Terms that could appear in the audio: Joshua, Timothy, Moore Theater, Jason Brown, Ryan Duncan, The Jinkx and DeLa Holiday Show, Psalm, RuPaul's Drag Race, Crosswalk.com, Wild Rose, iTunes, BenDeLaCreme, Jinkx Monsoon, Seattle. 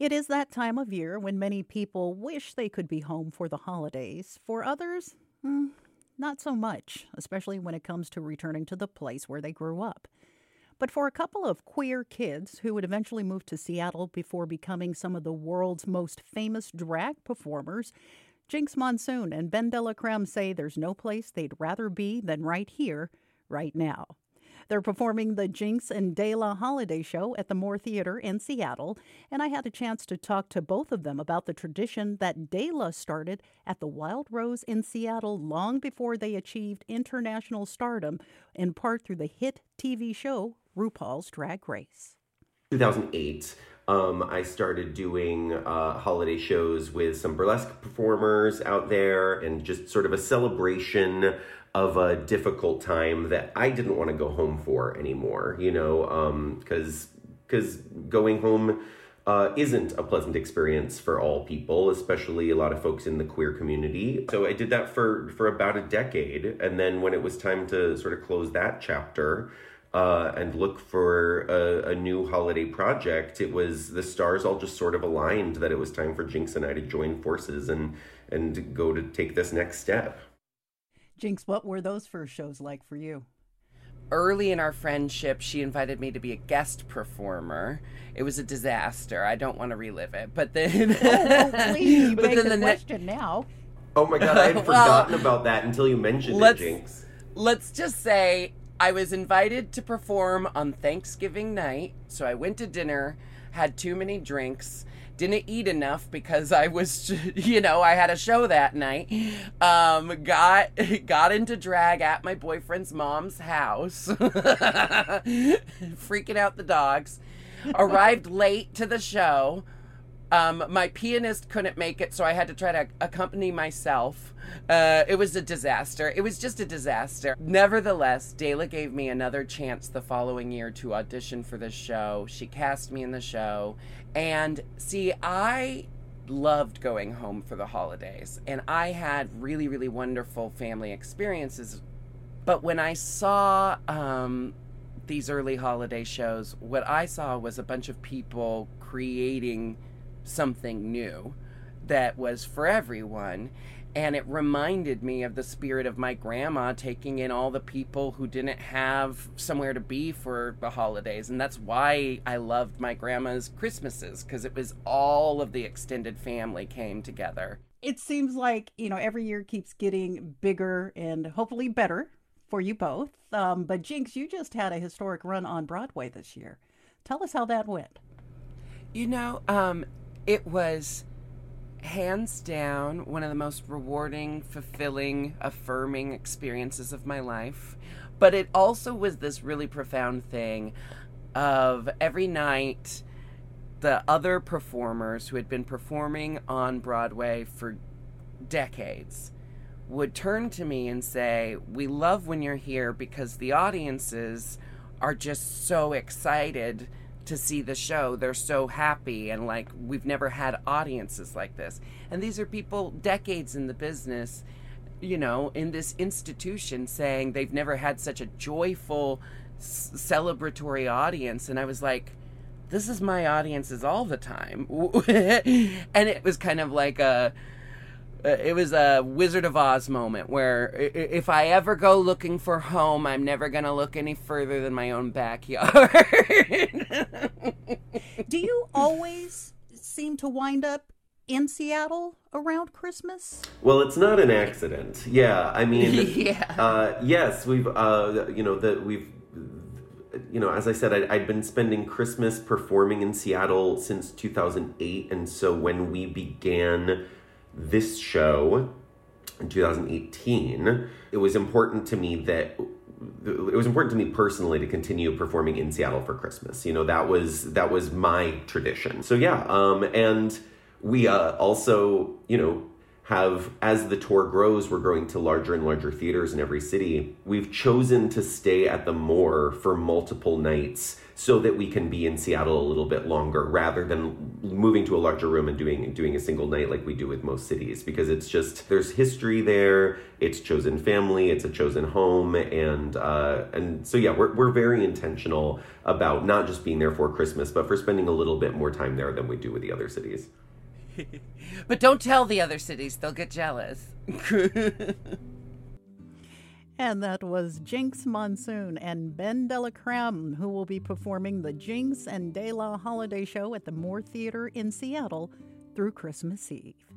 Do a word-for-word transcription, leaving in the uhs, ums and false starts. It is that time of year when many people wish they could be home for the holidays. For others, hmm, not so much, especially when it comes to returning to the place where they grew up. But for a couple of queer kids who would eventually move to Seattle before becoming some of the world's most famous drag performers, Jinkx Monsoon and BenDeLaCreme say there's no place they'd rather be than right here, right now. They're performing the Jinkx and DeLa Holiday Show at the Moore Theater in Seattle, and I had a chance to talk to both of them about the tradition that DeLa started at the Wild Rose in Seattle long before they achieved international stardom, in part through the hit T V show RuPaul's Drag Race. two thousand eight, um, I started doing uh, holiday shows with some burlesque performers out there, and just sort of a celebration of a difficult time that I didn't want to go home for anymore, you know, um, 'cause, 'cause going home uh, isn't a pleasant experience for all people, especially a lot of folks in the queer community. So I did that for, for about a decade, and then when it was time to sort of close that chapter, Uh, and look for a, a new holiday project, it was the stars all just sort of aligned that it was time for Jinkx and I to join forces and and go to take this next step. Jinkx, what were those first shows like for you? Early in our friendship, she invited me to be a guest performer. It was a disaster. I don't want to relive it. But then, oh, well, please, you but make then the, the question ne- now. Oh my God, I had well, forgotten about that until you mentioned let's, it, Jinkx. Let's just say, I was invited to perform on Thanksgiving night, so I went to dinner, had too many drinks, didn't eat enough because I was, you know, I had a show that night, um, got got into drag at my boyfriend's mom's house, freaking out the dogs, arrived late to the show. Um, my pianist couldn't make it, so I had to try to accompany myself. Uh, it was a disaster. It was just a disaster. Nevertheless, DeLa gave me another chance the following year to audition for the show. She cast me in the show. And see, I loved going home for the holidays. And I had really, really wonderful family experiences. But when I saw um, these early holiday shows, what I saw was a bunch of people creating something new that was for everyone, and it reminded me of the spirit of my grandma taking in all the people who didn't have somewhere to be for the holidays. And that's why I loved my grandma's Christmases, because it was all of the extended family came together. It seems like, you know, every year keeps getting bigger and hopefully better for you both. Um, but Jinkx, you just had a historic run on Broadway this year. Tell us how that went. You know, um, it was hands down one of the most rewarding, fulfilling, affirming experiences of my life. But it also was this really profound thing of every night, the other performers who had been performing on Broadway for decades would turn to me and say, "We love when you're here because the audiences are just so excited to see the show. They're so happy, and like, we've never had audiences like this." And these are people decades in the business, you know, in this institution, saying they've never had such a joyful s- celebratory audience. And I was like, this is my audiences all the time. And it was kind of like a it was a Wizard of Oz moment where if I ever go looking for home, I'm never going to look any further than my own backyard. Do you always seem to wind up in Seattle around Christmas? Well, it's not an accident. Yeah, I mean, yeah. Uh, yes, we've, uh, you know, that we've, you know, as I said, I, I'd been spending Christmas performing in Seattle since two thousand eight. And so when we began this show in two thousand eighteen, it was important to me that it was important to me personally to continue performing in Seattle for Christmas. You know, that was that was my tradition. So yeah, um, and we uh, also, you know, have, as the tour grows, we're going to larger and larger theaters in every city. We've chosen to stay at the Moore for multiple nights so that we can be in Seattle a little bit longer rather than moving to a larger room and doing doing a single night like we do with most cities, because it's just, there's history there, it's chosen family, it's a chosen home, and uh, and so yeah, we're we're very intentional about not just being there for Christmas, but for spending a little bit more time there than we do with the other cities. But don't tell the other cities, they'll get jealous. And that was Jinkx Monsoon and BenDeLaCreme, who will be performing the Jinkx and DeLa Holiday Show at the Moore Theater in Seattle through Christmas Eve.